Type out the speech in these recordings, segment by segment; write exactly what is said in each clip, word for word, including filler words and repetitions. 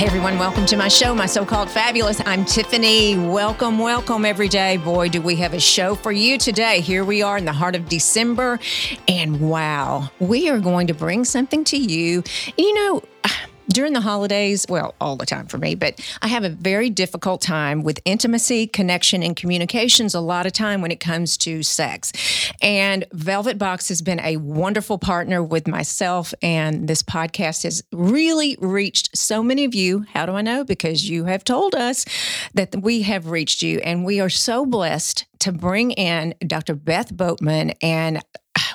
Hey everyone, welcome to my show, My So-Called Fabulous. I'm Tiffany. Welcome, welcome every day. Boy, do we have a show for you today. Here we are in the heart of December, and wow, we are going to bring something to you. You know, during the holidays, well, all the time for me, but I have a very difficult time with intimacy, connection, and communications a lot of time when it comes to sex. And Velvet Box has been a wonderful partner with myself, and this podcast has really reached so many of you. How do I know? Because you have told us that we have reached you, and we are so blessed to bring in Doctor Beth Boatman, and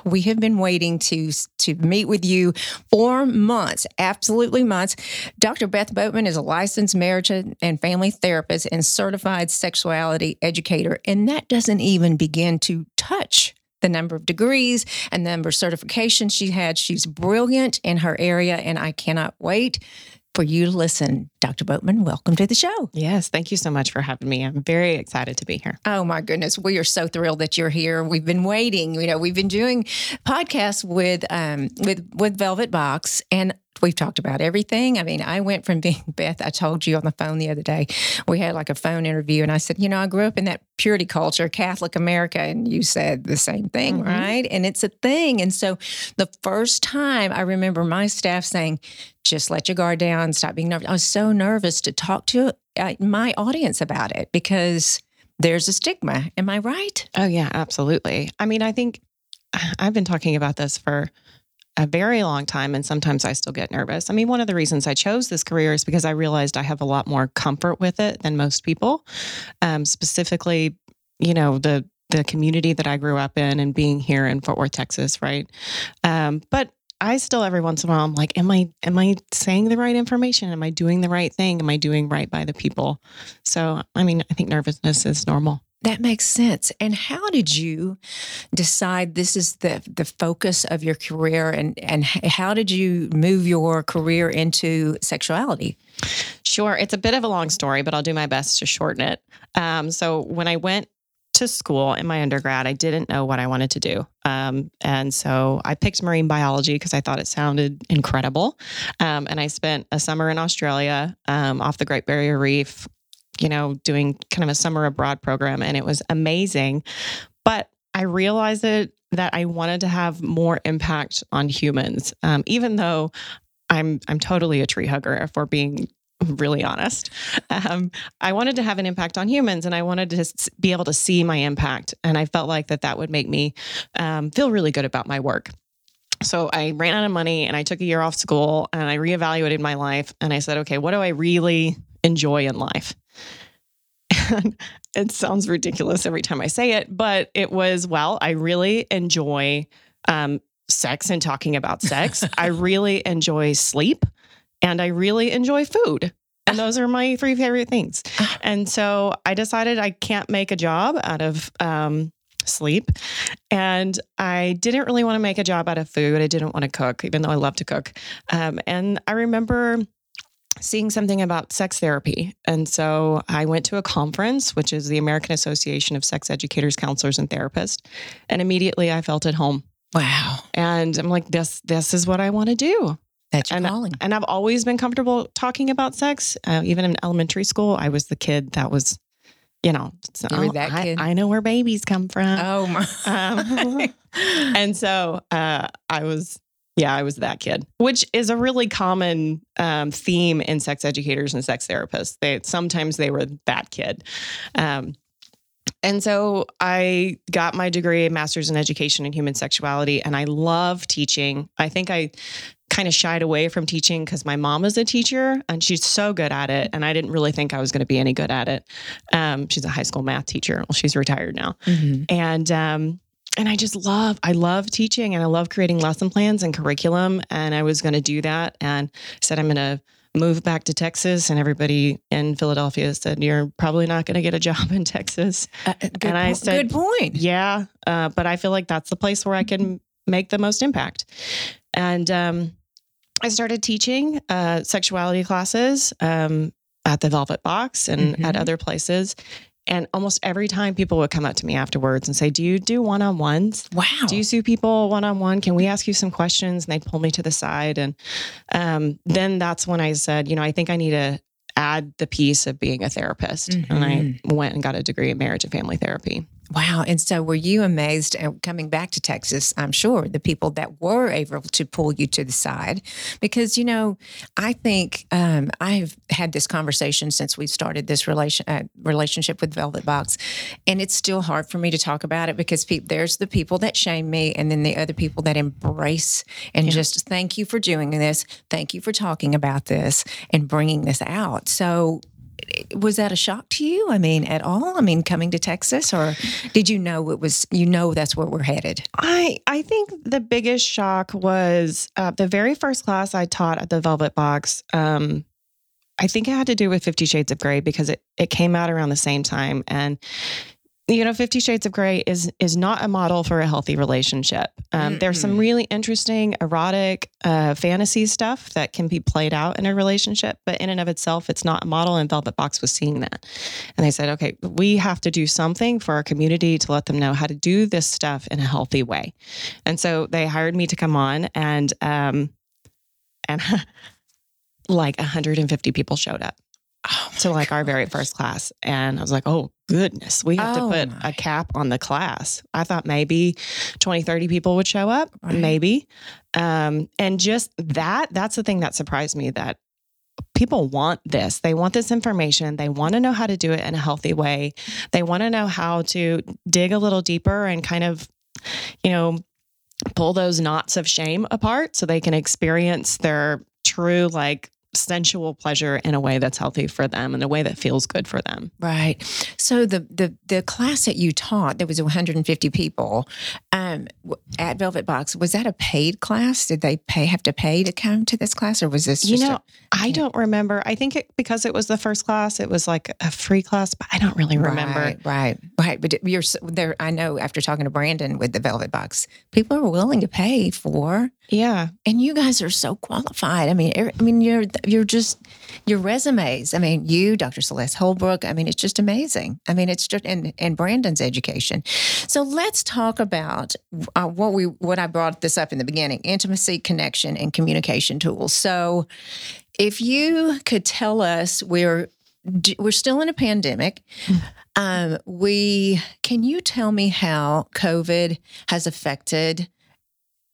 we have been waiting to to meet with you for months, absolutely months. Doctor Beth Boatman is a licensed marriage and family therapist and certified sexuality educator, and that doesn't even begin to touch the number of degrees and the number of certifications she had. She's brilliant in her area, and I cannot wait for you to listen. Doctor Boatman, welcome to the show. Yes, thank you so much for having me. I'm very excited to be here. Oh my goodness, we are so thrilled that you're here. We've been waiting. You know, we've been doing podcasts with um, with with Velvet Box, and we've talked about everything. I mean, I went from being Beth. I told you on the phone the other day, we had like a phone interview, and I said, you know, I grew up in that purity culture, Catholic America, and you said the same thing, mm-hmm. right? And it's a thing. And so the first time I remember my staff saying, just let your guard down, stop being nervous. I was so nervous to talk to uh, my audience about it because there's a stigma. Am I right? Oh, yeah, absolutely. I mean, I think I've been talking about this for a very long time, and sometimes I still get nervous. I mean, one of the reasons I chose this career is because I realized I have a lot more comfort with it than most people. Um, specifically, you know, the the community that I grew up in and being here in Fort Worth, Texas, right? Um, but I still every once in a while I'm like, am I am I saying the right information? Am I doing the right thing? Am I doing right by the people? So, I mean, I think nervousness is normal. That makes sense. And how did you decide this is the, the focus of your career, and, and how did you move your career into sexuality? Sure. It's a bit of a long story, but I'll do my best to shorten it. Um, so when I went to school in my undergrad, I didn't know what I wanted to do. Um, and so I picked marine biology because I thought it sounded incredible. Um, and I spent a summer in Australia um, off the Great Barrier Reef, you know, doing kind of a summer abroad program, and it was amazing. But I realized that, that I wanted to have more impact on humans, um, even though I'm I'm totally a tree hugger, if we're being really honest. Um, I wanted to have an impact on humans, and I wanted to be able to see my impact. And I felt like that that would make me um, feel really good about my work. So I ran out of money, and I took a year off school, and I reevaluated my life, and I said, okay, what do I really enjoy in life? And it sounds ridiculous every time I say it, but it was, well, I really enjoy um, sex and talking about sex. I really enjoy sleep, and I really enjoy food. And those are my three favorite things. And so I decided I can't make a job out of um, sleep. And I didn't really want to make a job out of food. I didn't want to cook, even though I love to cook. Um, and I remember seeing something about sex therapy. And so I went to a conference, which is the American Association of Sex Educators, Counselors, and Therapists. And immediately I felt at home. Wow. And I'm like, this, this is what I want to do. That's your calling. And I've always been comfortable talking about sex. Uh, even in elementary school, I was the kid that was, you know, so you were that I, kid. I know where babies come from. Oh my. Um, and so uh, I was, Yeah, I was that kid, which is a really common um, theme in sex educators and sex therapists. They sometimes they were that kid. Um, and so I got my degree, master's in education in human sexuality, and I love teaching. I think I kind of shied away from teaching because my mom is a teacher, and she's so good at it, and I didn't really think I was going to be any good at it. Um, she's a high school math teacher. Well, she's retired now. Mm-hmm. And um And I just love, I love teaching, and I love creating lesson plans and curriculum. And I was going to do that. And said, I'm going to move back to Texas. And everybody in Philadelphia said, you're probably not going to get a job in Texas. Uh, and I po- said, good point. Yeah. Uh, but I feel like that's the place where I can make the most impact. And um, I started teaching uh, sexuality classes um, at the Velvet Box and mm-hmm. at other places. And almost every time people would come up to me afterwards and say, do you do one-on-ones? Wow. Do you see people one-on-one? Can we ask you some questions? And they'd pull me to the side. And um, then that's when I said, you know, I think I need to add the piece of being a therapist. Mm-hmm. And I went and got a degree in marriage and family therapy. Wow. And so were you amazed at coming back to Texas? I'm sure the people that were able to pull you to the side, because, you know, I think um, I've had this conversation since we started this relation, uh, relationship with Velvet Box, and it's still hard for me to talk about it because pe- there's the people that shame me and then the other people that embrace and yeah. just thank you for doing this. Thank you for talking about this and bringing this out. So was that a shock to you? I mean, at all? I mean, coming to Texas, or did you know it was, you know, that's where we're headed? I, I think the biggest shock was uh, the very first class I taught at the Velvet Box. Um, I think it had to do with Fifty Shades of Grey because it, it came out around the same time. And, you know, Fifty Shades of Grey is, is not a model for a healthy relationship. Um, there's some really interesting erotic uh, fantasy stuff that can be played out in a relationship, but in and of itself, it's not a model. And Velvet Box was seeing that. And they said, okay, we have to do something for our community to let them know how to do this stuff in a healthy way. And so they hired me to come on, and, um, and like one hundred fifty people showed up. Oh so like gosh. Our very first class. And I was like, oh goodness, we have oh to put my. a cap on the class. I thought maybe twenty, thirty people would show up, right. maybe. Um, and just that, that's the thing that surprised me, that people want this. They want this information. They want to know how to do it in a healthy way. They want to know how to dig a little deeper and kind of, you know, pull those knots of shame apart so they can experience their true, like, sensual pleasure in a way that's healthy for them, in a way that feels good for them. Right. So the the the class that you taught, there was one hundred fifty people um, at Velvet Box. Was that a paid class? Did they pay have to pay to come to this class, or was this just you know? A, I don't remember. I think it, because it was the first class, it was like a free class, but I don't really remember. Right. Right. Right. But you're there. I know after talking to Brandon with the Velvet Box, people are willing to pay for. Yeah. And you guys are so qualified. I mean, I mean, you're. You're just, your resumes. I mean, you, Doctor Celeste Holbrook, I mean, it's just amazing. I mean, it's just, and, and Brandon's education. So let's talk about uh, what we, what I brought this up in the beginning, intimacy, connection, and communication tools. So if you could tell us, we're, we're still in a pandemic. Um, we, can you tell me how COVID has affected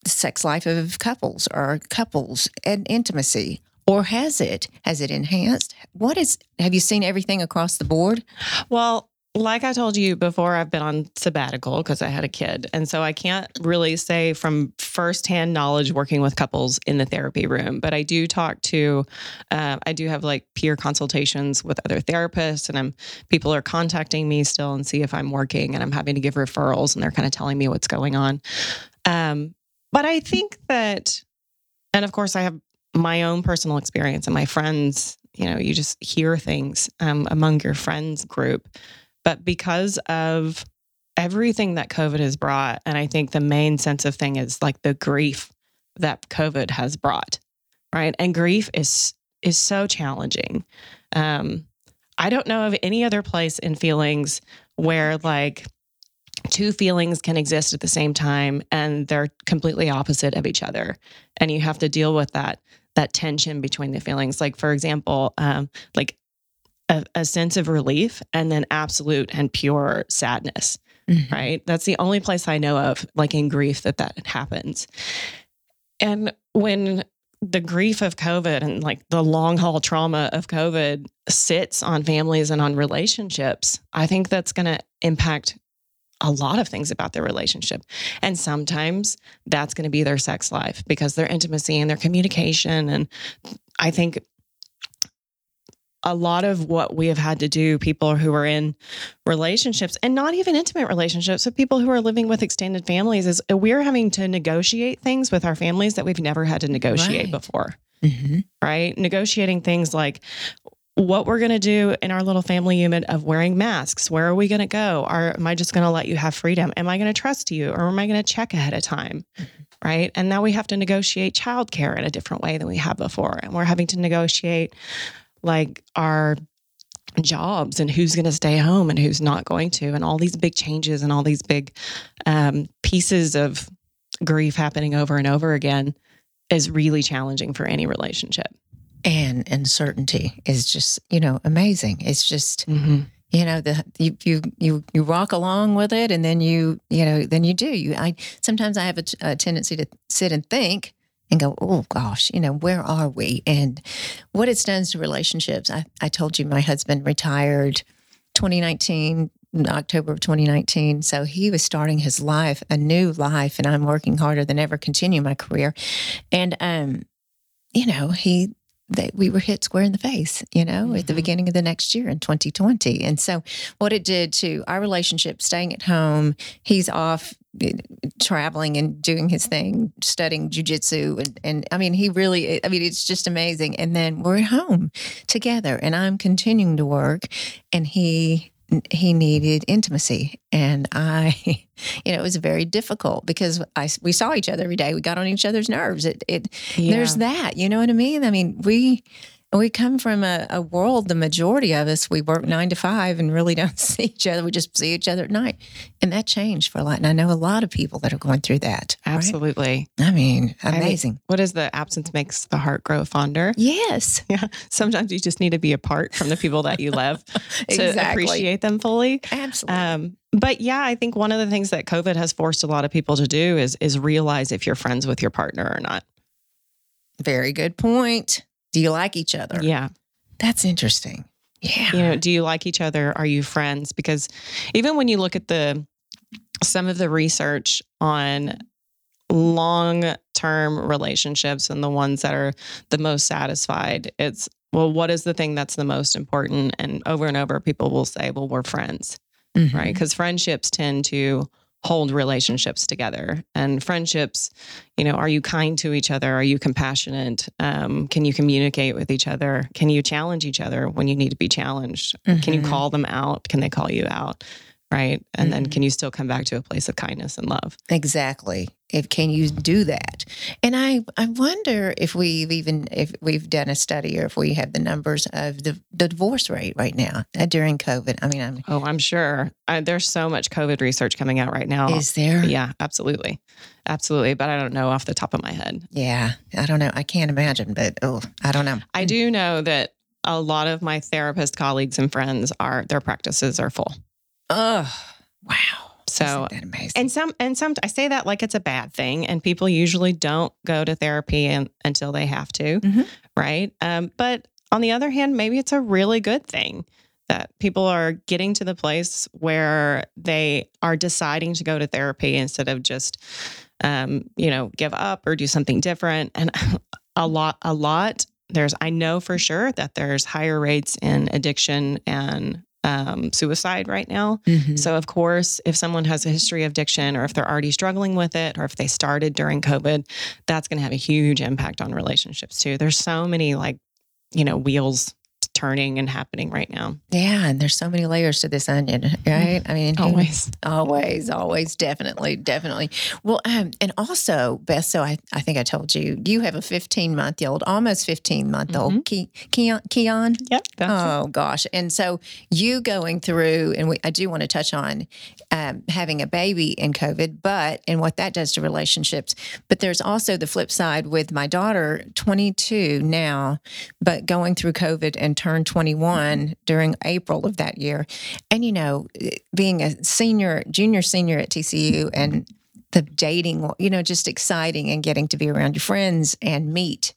the sex life of couples or couples and intimacy? Or has it? Has it enhanced? What is, have you seen everything across the board? Well, like I told you before, I've been on sabbatical because I had a kid. And so I can't really say from firsthand knowledge working with couples in the therapy room, but I do talk to, uh, I do have like peer consultations with other therapists, and I'm, people are contacting me still and see if I'm working, and I'm having to give referrals, and they're kind of telling me what's going on. Um, but I think that, and of course I have my own personal experience and my friends, you know, you just hear things um, among your friends group. But because of everything that COVID has brought, and I think the main sense of thing is like the grief that COVID has brought, right? And grief is is so challenging. Um, I don't know of any other place in feelings where like two feelings can exist at the same time and they're completely opposite of each other. And you have to deal with that, that tension between the feelings. Like, for example, um, like a, a sense of relief and then absolute and pure sadness, mm-hmm. right? That's the only place I know of, like in grief, that that happens. And when the grief of COVID and like the long haul trauma of COVID sits on families and on relationships, I think that's going to impact a lot of things about their relationship. And sometimes that's going to be their sex life, because their intimacy and their communication. And I think a lot of what we have had to do, people who are in relationships and not even intimate relationships, so people who are living with extended families, is we're having to negotiate things with our families that we've never had to negotiate right. before, mm-hmm. right? Negotiating things like what we're going to do in our little family unit of wearing masks. Where are we going to go? Are, am I just going to let you have freedom? Am I going to trust you? Or am I going to check ahead of time? Mm-hmm. Right. And now we have to negotiate childcare in a different way than we have before. And we're having to negotiate like our jobs and who's going to stay home and who's not going to, and all these big changes and all these big um, pieces of grief happening over and over again is really challenging for any relationship. And uncertainty is just, you know, amazing. It's just, mm-hmm. you know, the you, you you you walk along with it, and then you you know then you do. You I sometimes I have a, a tendency to sit and think and go, oh gosh, you know, where are we? And what it's done to relationships. I, I told you my husband retired twenty nineteen, October of twenty nineteen. So he was starting his life, a new life, and I'm working harder than ever, continue my career. And, um, you know, he, that we were hit square in the face, you know, mm-hmm. at the beginning of the next year in twenty twenty. And so what it did to our relationship, staying at home, he's off traveling and doing his thing, studying jujitsu. And, and I mean, he really, I mean, it's just amazing. And then we're at home together and I'm continuing to work, and he, he needed intimacy. And I, you know, it was very difficult because I, we saw each other every day. We got on each other's nerves. It, it, yeah. There's that, you know what I mean? I mean, we, we come from a, a world, the majority of us, we work nine to five and really don't see each other. We just see each other at night. And that changed for a lot. And I know a lot of people that are going through that. Absolutely. Right? I mean, amazing. I mean, what is the absence makes the heart grow fonder? Yes. Yeah. Sometimes you just need to be apart from the people that you love exactly. to appreciate them fully. Absolutely. Um, But yeah, I think one of the things that COVID has forced a lot of people to do is is realize if you're friends with your partner or not. Very good point. Do you like each other? Yeah. That's interesting. Yeah. You know, do you like each other? Are you friends? Because even when you look at the some of the research on long-term relationships and the ones that are the most satisfied, it's, well, what is the thing that's the most important? And over and over, people will say, well, we're friends. Mm-hmm. Right? Because friendships tend to hold relationships together, and friendships, you know, are you kind to each other? Are you compassionate? Um, can you communicate with each other? Can you challenge each other when you need to be challenged? Mm-hmm. Can you call them out? Can they call you out? Right? And mm-hmm. then can you still come back to a place of kindness and love? Exactly. If can you do that? And I, I wonder if we've even, if we've done a study or if we have the numbers of the, the divorce rate right now uh, during COVID. I mean, I'm, oh, I'm sure I, there's so much COVID research coming out right now. Is there? Yeah, absolutely. Absolutely. But I don't know off the top of my head. Yeah. I don't know. I can't imagine, but oh, I don't know. I do know that a lot of my therapist colleagues and friends are, their practices are full. Oh, wow. So, isn't that amazing? and some, and some, I say that like it's a bad thing, and people usually don't go to therapy and, until they have to. Mm-hmm. Right. Um, but on the other hand, maybe it's a really good thing that people are getting to the place where they are deciding to go to therapy instead of just, um, you know, give up or do something different. And a lot, a lot there's, I know for sure that there's higher rates in addiction and Um, suicide right now. Mm-hmm. So of course, if someone has a history of addiction, or if they're already struggling with it, or if they started during COVID, that's going to have a huge impact on relationships too. There's so many like, you know, wheels turning and happening right now. Yeah. And there's so many layers to this onion, right? I mean, always, always, always, definitely, definitely. Well, um, and also Beth, so I, I think I told you, you have a fifteen month old, almost fifteen month old mm-hmm. Ke- Keon, Keon. Yep. Oh right. Gosh. And so you going through, and we, I do want to touch on, um, having a baby in COVID, but, and what that does to relationships, but there's also the flip side with my daughter, twenty-two now, but going through COVID and turning turned twenty-one during April of that year. And, you know, being a senior, junior senior at T C U, and the dating, you know, just exciting and getting to be around your friends and meet.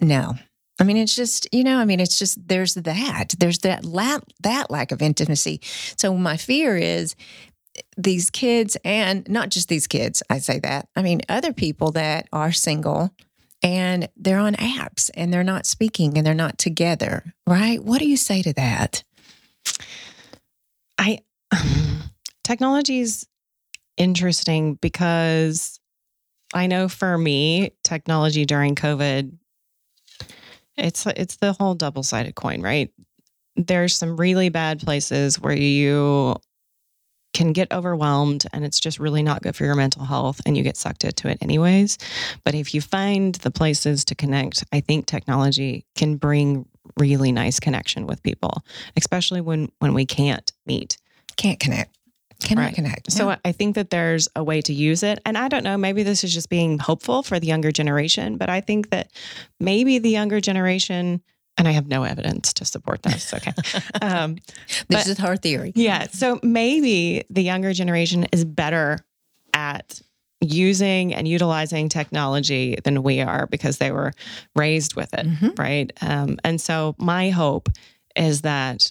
No, I mean, it's just, you know, I mean, it's just, there's that, there's that, la- that lack of intimacy. So my fear is these kids, and not just these kids, I say that, I mean, other people that are single and they're on apps and they're not speaking and they're not together, right? What do you say to that? I, technology's interesting because I know for me, technology during COVID, it's, it's the whole double-sided coin, right? There's some really bad places where you can get overwhelmed, and it's just really not good for your mental health, and you get sucked into it anyways. But if you find the places to connect, I think technology can bring really nice connection with people, especially when, when we can't meet. Can't connect. Cannot right. connect. Yeah. So I think that there's a way to use it. And I don't know, maybe this is just being hopeful for the younger generation, but I think that maybe the younger generation, and I have no evidence to support this. Okay. Um, this but, is her theory. Yeah. So maybe the younger generation is better at using and utilizing technology than we are because they were raised with it. Mm-hmm. Right. Um, and so my hope is that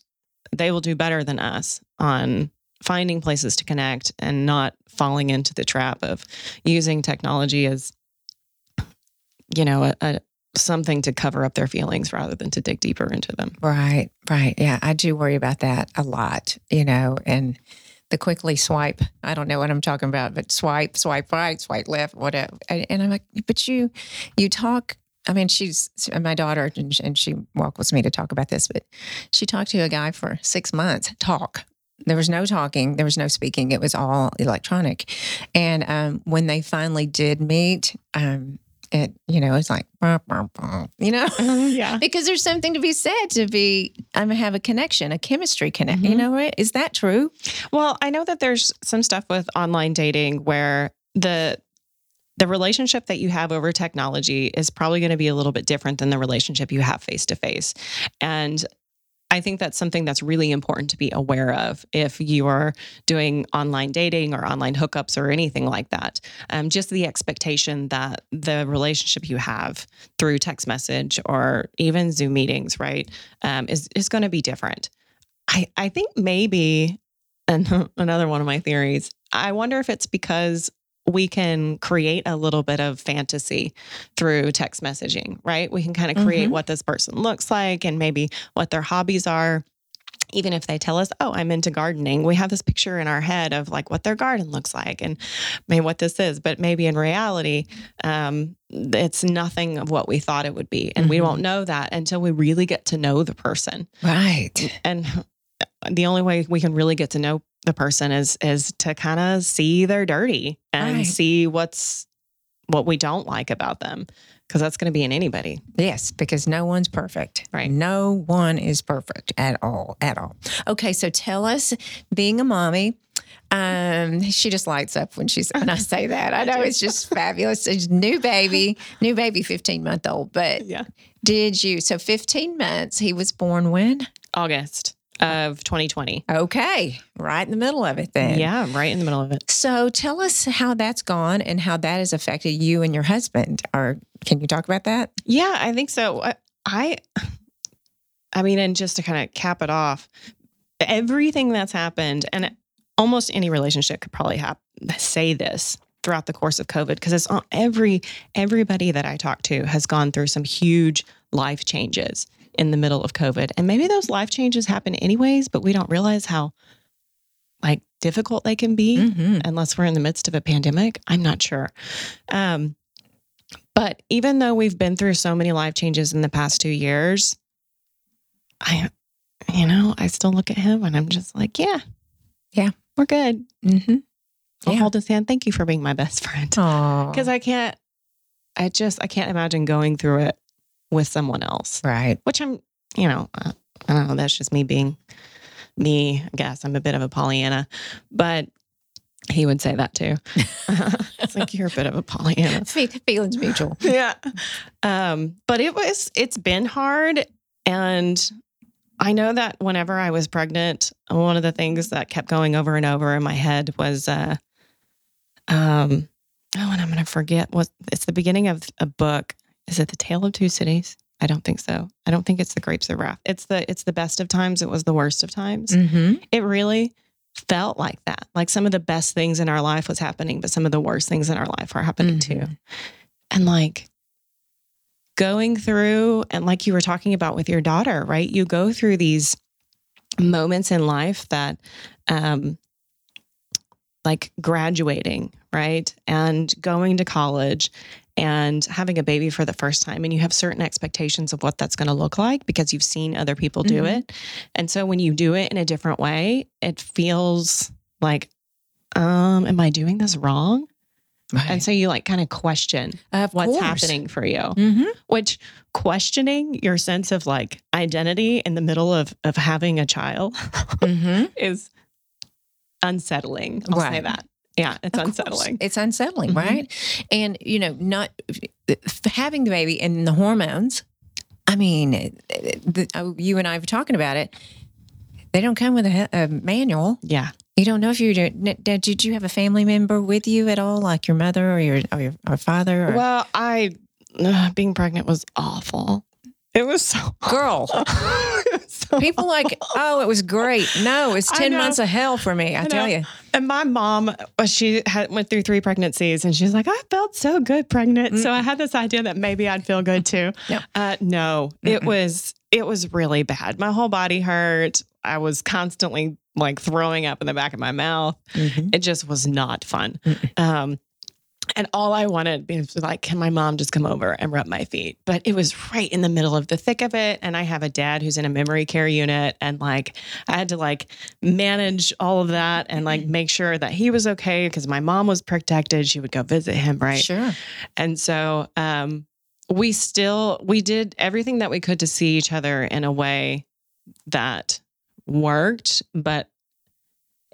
they will do better than us on finding places to connect and not falling into the trap of using technology as, you know, a, a something to cover up their feelings rather than to dig deeper into them. Right, right. Yeah, I do worry about that a lot, you know, and the quickly swipe. I don't know what I'm talking about, but swipe, swipe right, swipe left, whatever. And, and I'm like, but you, you talk. I mean, she's my daughter, and, and she walked with me to talk about this, but she talked to a guy for six months, talk. There was no talking. There was no speaking. It was all electronic. And um, when they finally did meet, um, it, you know, it's like, bah, bah, bah, you know, yeah. Because there's something to be said to be, I'm um, have a connection, a chemistry connection, mm-hmm. you know, right? Is that true? Well, I know that there's some stuff with online dating where the, the relationship that you have over technology is probably going to be a little bit different than the relationship you have face to face. And I think that's something that's really important to be aware of if you are doing online dating or online hookups or anything like that. Um, just the expectation that the relationship you have through text message or even Zoom meetings, right, um, is is going to be different. I, I think maybe, and another one of my theories, I wonder if it's because we can create a little bit of fantasy through text messaging, right? We can kind of create mm-hmm. what this person looks like and maybe what their hobbies are. Even if they tell us, oh, I'm into gardening, we have this picture in our head of like what their garden looks like and maybe what this is. But maybe in reality, um, it's nothing of what we thought it would be. And mm-hmm. we won't know that until we really get to know the person. Right. And the only way we can really get to know the person is is to kind of see their dirty and right. see what's what we don't like about them, because that's going to be in anybody. Yes, because no one's perfect. Right. No one is perfect at all, at all. Okay, so tell us, being a mommy, um, she just lights up when she's when I say that. I know it's just fabulous. It's new baby, new baby, fifteen-month-old. But yeah. did you? So fifteen months, he was born when? August. Of twenty twenty. Okay. Right in the middle of it then. Yeah, right in the middle of it. So tell us how that's gone and how that has affected you and your husband. Or can you talk about that? Yeah, I think so. I, I mean, and just to kind of cap it off, everything that's happened, and almost any relationship could probably have, say this throughout the course of COVID, because it's on every, everybody that I talk to has gone through some huge life changes in the middle of COVID. And maybe those life changes happen anyways, but we don't realize how like difficult they can be mm-hmm. unless we're in the midst of a pandemic. I'm not sure. Um, but even though we've been through so many life changes in the past two years, I, you know, I still look at him and I'm just like, yeah, yeah, we're good. Mm-hmm. I'll yeah. hold his hand. Thank you for being my best friend. Aww. Cause I can't, I just, I can't imagine going through it with someone else. Right. Which I'm, you know, uh, I don't know, that's just me being me, I guess. I'm a bit of a Pollyanna, but he would say that too. It's like, you're a bit of a Pollyanna. Feelings mutual. Yeah. Um, but it was, it's been hard. And I know that whenever I was pregnant, one of the things that kept going over and over in my head was, uh, um, oh, and I'm going to forget what, it's the beginning of a book. Is it The Tale of Two Cities? I don't think so. I don't think it's The Grapes of Wrath. It's the it's the best of times. It was the worst of times. Mm-hmm. It really felt like that. Like some of the best things in our life was happening, but some of the worst things in our life are happening mm-hmm. too. And like going through, and like you were talking about with your daughter, right? You go through these moments in life that um, like graduating, right? And going to college and having a baby for the first time, and you have certain expectations of what that's going to look like because you've seen other people do mm-hmm. it. And so when you do it in a different way, it feels like, um, am I doing this wrong? Right. And so you like kind of question of what's course. happening for you, mm-hmm. which questioning your sense of like identity in the middle of, of having a child mm-hmm. is unsettling. I'll right. say that. Yeah, it's of unsettling. Course. It's unsettling, mm-hmm. right? And, you know, not having the baby and the hormones. I mean, the, you and I were talking about it. They don't come with a, a manual. Yeah. You don't know if you did. Did you have a family member with you at all, like your mother or your or your or father? Or? Well, I ugh, being pregnant was awful. It was so girl. It was so People awful. Like, oh, it was great. No, it's ten months of hell for me. I, I tell know. you. And my mom, she had, went through three pregnancies, and she's like, I felt so good pregnant. Mm-mm. So I had this idea that maybe I'd feel good too. Yep. Uh, no, Mm-mm. it was it was really bad. My whole body hurt. I was constantly like throwing up in the back of my mouth. Mm-hmm. It just was not fun. Mm-hmm. Um, and all I wanted was like, can my mom just come over and rub my feet? But it was right in the middle of the thick of it. And I have a dad who's in a memory care unit. And like, I had to like manage all of that and like make sure that he was okay. Cause my mom was protected. She would go visit him. Right. Sure. And so, um, we still, we did everything that we could to see each other in a way that worked, but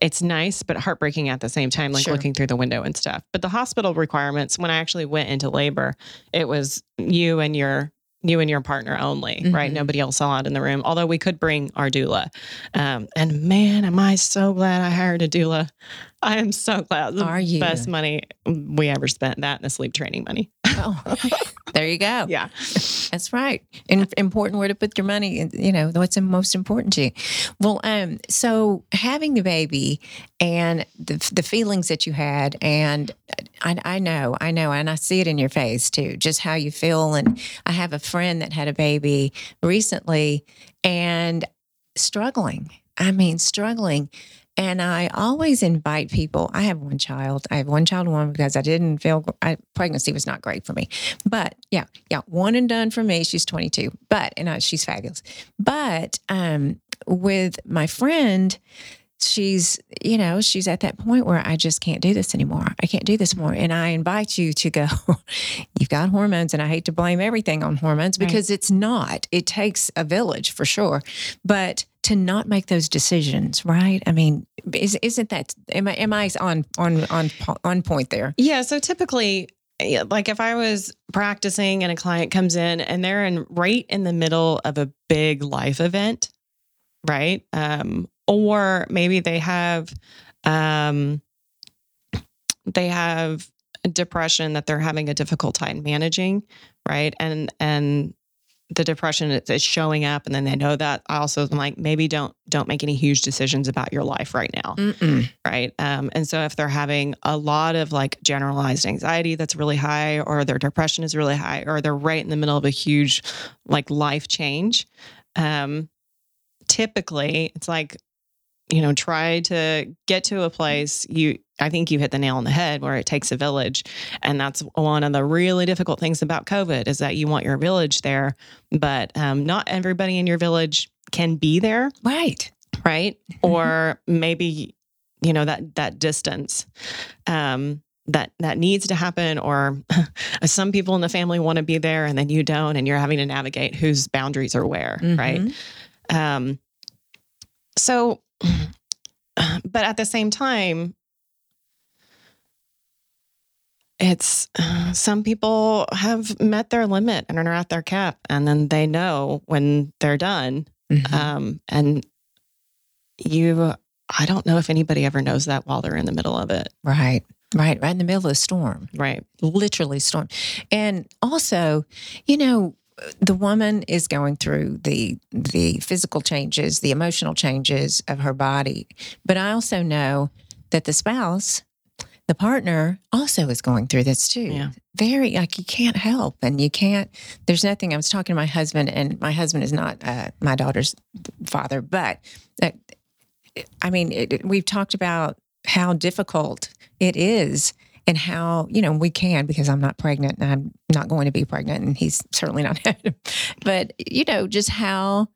it's nice, but heartbreaking at the same time, like sure. looking through the window and stuff. But the hospital requirements, when I actually went into labor, it was you and your, you and your partner only, mm-hmm. right? Nobody else allowed in the room. Although we could bring our doula. Um, and man, am I so glad I hired a doula. I am so glad. The Are you? Best money we ever spent, that and the sleep training money. Oh, there you go. Yeah. That's right. And important where to put your money, and you know, what's most important to you. Well, um, so having the baby and the the feelings that you had, and I, I know, I know, and I see it in your face too, just how you feel. And I have a friend that had a baby recently and struggling. I mean, struggling. And I always invite people. I have one child. I have one child, one because I didn't feel I, pregnancy was not great for me. But yeah, yeah, one and done for me. She's twenty-two, but and I, she's fabulous. But um, with my friend, she's you know she's at that point where I just can't do this anymore. I can't do this more. And I invite you to go. You've got hormones, and I hate to blame everything on hormones because right. it's not. It takes a village for sure, but. To not make those decisions, right? I mean, is, isn't that, am I, am I on, on, on, on point there? Yeah. So typically, like if I was practicing and a client comes in and they're in right in the middle of a big life event, right? Um, or maybe they have, um, they have a depression that they're having a difficult time managing, right? And, and, the depression is showing up, and then they know that. I also am like, maybe don't don't make any huge decisions about your life right now, Mm-mm. right? Um, and so if they're having a lot of like generalized anxiety that's really high, or their depression is really high, or they're right in the middle of a huge like life change, um, typically it's like, you know, try to get to a place you. I think you hit the nail on the head where it takes a village. And that's one of the really difficult things about COVID is that you want your village there, but um, not everybody in your village can be there. Right. Right. Or maybe, you know, that, that distance um, that, that needs to happen, or some people in the family want to be there and then you don't, and you're having to navigate whose boundaries are where. Mm-hmm. Right. Um, so, but at the same time, it's uh, some people have met their limit and are at their cap, and then they know when they're done. Mm-hmm. Um, and you, I don't know if anybody ever knows that while they're in the middle of it. Right. Right. Right in the middle of the storm. Right. Literally storm. And also, you know, the woman is going through the the physical changes, the emotional changes of her body. But I also know that the spouse, the partner, also is going through this too. Yeah. Very, like you can't help and you can't, there's nothing. I was talking to my husband, and my husband is not uh, my daughter's father, but uh, I mean, it, it, we've talked about how difficult it is and how, you know, we can, because I'm not pregnant and I'm not going to be pregnant, and he's certainly not, but you know, just how,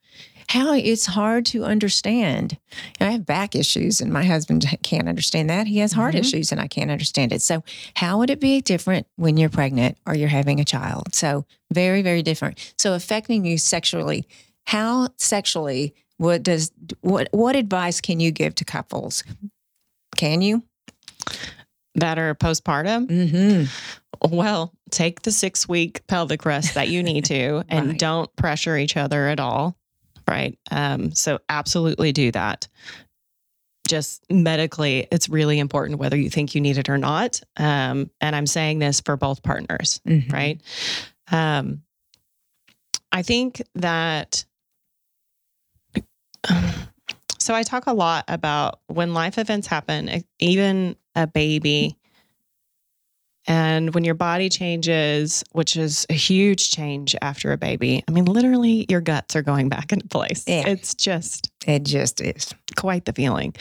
how it's hard to understand. And I have back issues and my husband can't understand that. He has heart mm-hmm. issues and I can't understand it. So how would it be different when you're pregnant or you're having a child? So very, very different. So affecting you sexually, how sexually, what does, what, what advice can you give to couples? Can you? That are postpartum? Mm-hmm. Well, take the six week pelvic rest that you need to and right. don't pressure each other at all. Right. Um, so absolutely do that. Just medically, it's really important whether you think you need it or not. Um, and I'm saying this for both partners, mm-hmm. right? Um, I think that, so I talk a lot about when life events happen, even a baby, and when your body changes, which is a huge change after a baby, I mean, literally your guts are going back into place. Yeah. It's just, it just is quite the feeling.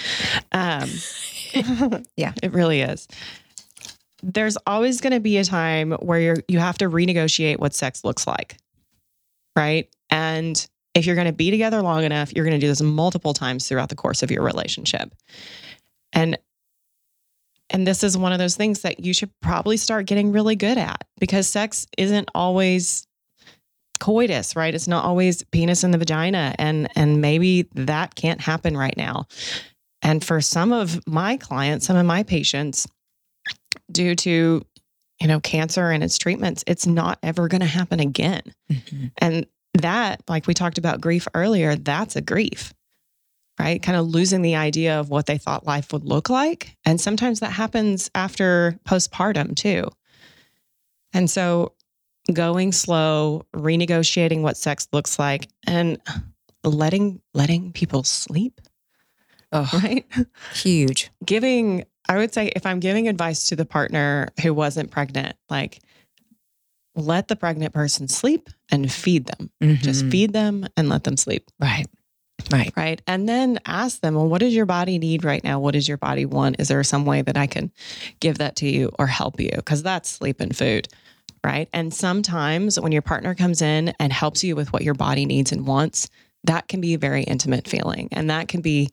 Um, yeah, it really is. There's always going to be a time where you're, you have to renegotiate what sex looks like. Right. And if you're going to be together long enough, you're going to do this multiple times throughout the course of your relationship. And And this is one of those things that you should probably start getting really good at, because sex isn't always coitus, right? It's not always penis in the vagina. And, and maybe that can't happen right now. And for some of my clients, some of my patients, due to, you know, cancer and its treatments, it's not ever going to happen again. Mm-hmm. And that, like we talked about grief earlier, that's a grief. Right? Kind of losing the idea of what they thought life would look like. And sometimes that happens after postpartum too. And so going slow, renegotiating what sex looks like, and letting, letting people sleep. Oh, right. Huge. Giving, I would say if I'm giving advice to the partner who wasn't pregnant, like let the pregnant person sleep and feed them, mm-hmm. just feed them and let them sleep. Right. Right. Right. And then ask them, well, what does your body need right now? What does your body want? Is there some way that I can give that to you or help you? Because that's sleep and food. Right. And sometimes when your partner comes in and helps you with what your body needs and wants, that can be a very intimate feeling. And that can be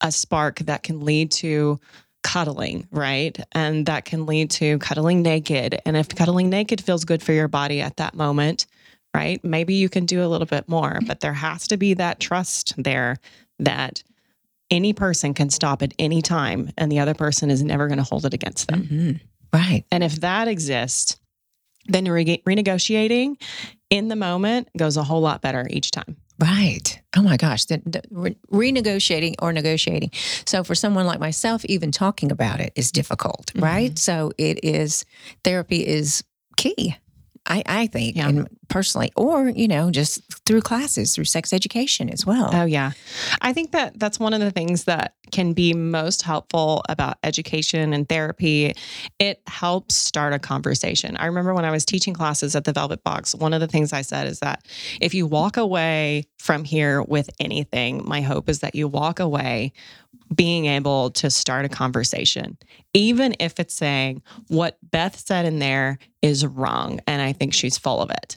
a spark that can lead to cuddling. Right. And that can lead to cuddling naked. And if cuddling naked feels good for your body at that moment, right? Maybe you can do a little bit more, but there has to be that trust there that any person can stop at any time and the other person is never going to hold it against them. Mm-hmm. Right. And if that exists, then re- renegotiating in the moment goes a whole lot better each time. Right. Oh my gosh. The, the re- renegotiating or negotiating. So for someone like myself, even talking about it is difficult, mm-hmm. right? So it is, therapy is key. I, I think yeah. and personally, or, you know, just through classes, through sex education as well. Oh, yeah. I think that that's one of the things that can be most helpful about education and therapy. It helps start a conversation. I remember when I was teaching classes at the Velvet Box, one of the things I said is that if you walk away from here with anything, my hope is that you walk away being able to start a conversation, even if it's saying what Beth said in there is wrong and I think she's full of it.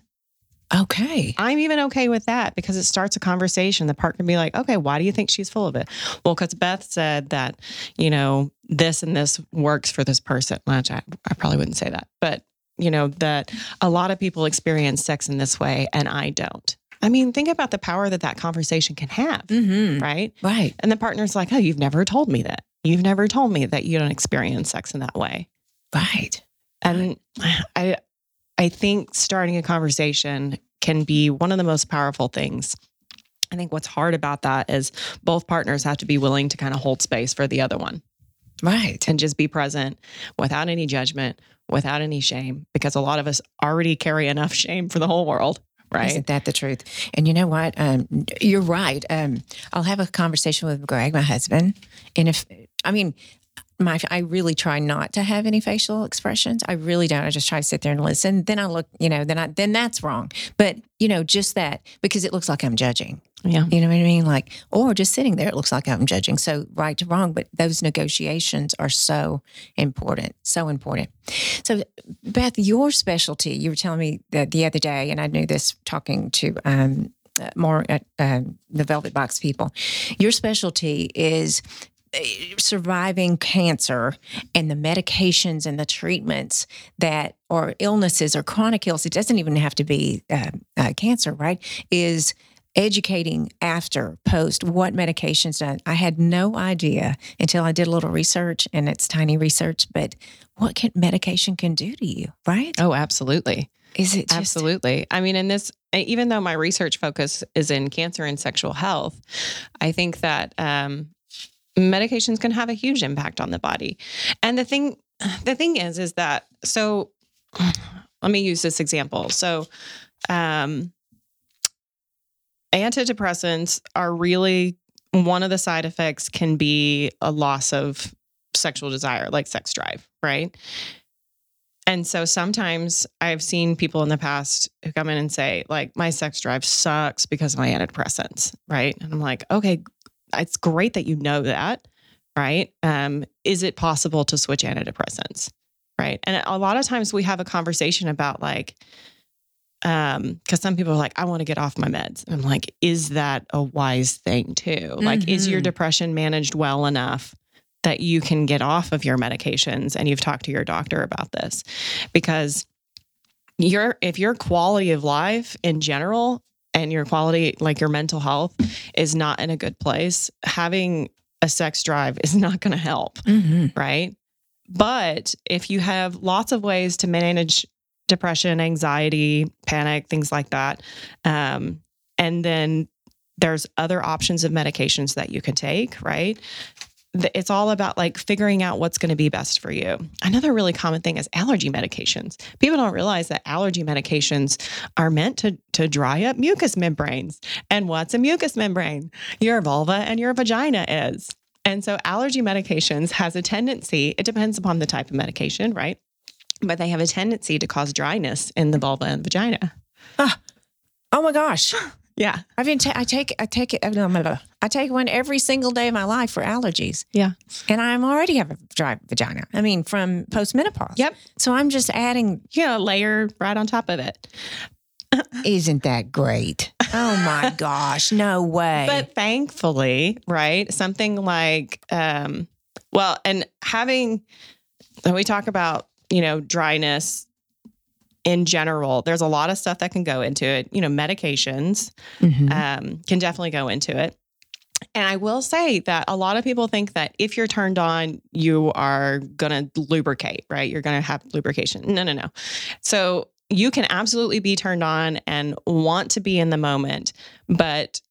Okay. I'm even okay with that because it starts a conversation. The partner can be like, okay, why do you think she's full of it? Well, because Beth said that, you know, this and this works for this person. Which I, I probably wouldn't say that, but you know, that a lot of people experience sex in this way and I don't. I mean, think about the power that that conversation can have, mm-hmm. right? Right. And the partner's like, oh, you've never told me that. You've never told me that you don't experience sex in that way. Right. And I I think starting a conversation can be one of the most powerful things. I think what's hard about that is both partners have to be willing to kind of hold space for the other one. Right. And just be present without any judgment, without any shame, because a lot of us already carry enough shame for the whole world. Right. Isn't that the truth? And you know what? Um, you're right. Um, I'll have a conversation with Greg, my husband. And if, I mean, my, I really try not to have any facial expressions. I really don't. I just try to sit there and listen. Then I look, you know, then I, then that's wrong. But you know, just that, because it looks like I'm judging. Yeah. You know what I mean? Like, or just sitting there, it looks like I'm judging. So right to wrong, but those negotiations are so important, so important. So Beth, your specialty, you were telling me that the other day, and I knew this talking to um, uh, more uh, uh, the Velvet Box people. Your specialty is surviving cancer and the medications and the treatments that or illnesses or chronic illness. It doesn't even have to be uh, uh, cancer, right? Is educating after, post, what medications done. I had no idea until I did a little research, and it's tiny research, but what can medication can do to you, right? Oh, absolutely. Is it just- Absolutely. I mean, in this, even though my research focus is in cancer and sexual health, I think that um, medications can have a huge impact on the body. And the thing, the thing is, is that, so let me use this example. So, um, antidepressants are really, one of the side effects can be a loss of sexual desire, like sex drive, right? And so sometimes I've seen people in the past who come in and say, like, my sex drive sucks because of my antidepressants, right? And I'm like, okay, it's great that you know that, right? Um, is it possible to switch antidepressants, right? And a lot of times we have a conversation about like, Um, cause some people are like, I want to get off my meds. And I'm like, is that a wise thing too? Like, mm-hmm. Is your depression managed well enough that you can get off of your medications? And you've talked to your doctor about this, because your, if your quality of life in general and your quality, like your mental health is not in a good place, having a sex drive is not going to help. Mm-hmm. Right. But if you have lots of ways to manage depression, anxiety, panic, things like that. Um, and then there's other options of medications that you can take, right? It's all about like figuring out what's going to be best for you. Another really common thing is allergy medications. People don't realize that allergy medications are meant to to dry up mucous membranes. And what's a mucous membrane? Your vulva and your vagina is. And so allergy medications has a tendency, it depends upon the type of medication, right? But they have a tendency to cause dryness in the vulva and vagina. Oh, oh my gosh. Yeah. I've been, ta- I take, I take it. I take one every single day of my life for allergies. Yeah. And I already have a dry vagina. I mean, from postmenopause. Yep. So I'm just adding. Yeah. A layer right on top of it. Isn't that great? Oh my gosh. No way. But thankfully, right. Something like, um, well, and having, when we talk about, you know, dryness in general, there's a lot of stuff that can go into it. You know, medications mm-hmm. um, can definitely go into it. And I will say that a lot of people think that if you're turned on, you are going to lubricate, right? You're going to have lubrication. No, no, no. So you can absolutely be turned on and want to be in the moment, but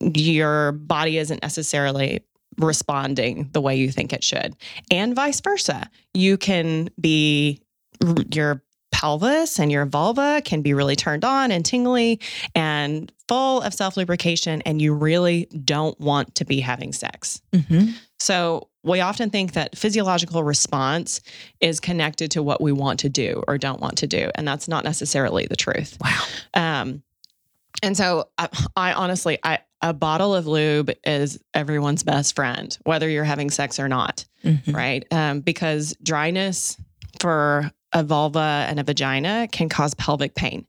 your body isn't necessarily responding the way you think it should, and vice versa. You can be, your pelvis and your vulva can be really turned on and tingly and full of self-lubrication, and you really don't want to be having sex. Mm-hmm. So we often think that physiological response is connected to what we want to do or don't want to do, and that's not necessarily the truth. Wow. Um, and so I, I honestly, I, a bottle of lube is everyone's best friend, whether you're having sex or not, mm-hmm. right? Um, because dryness for a vulva and a vagina can cause pelvic pain.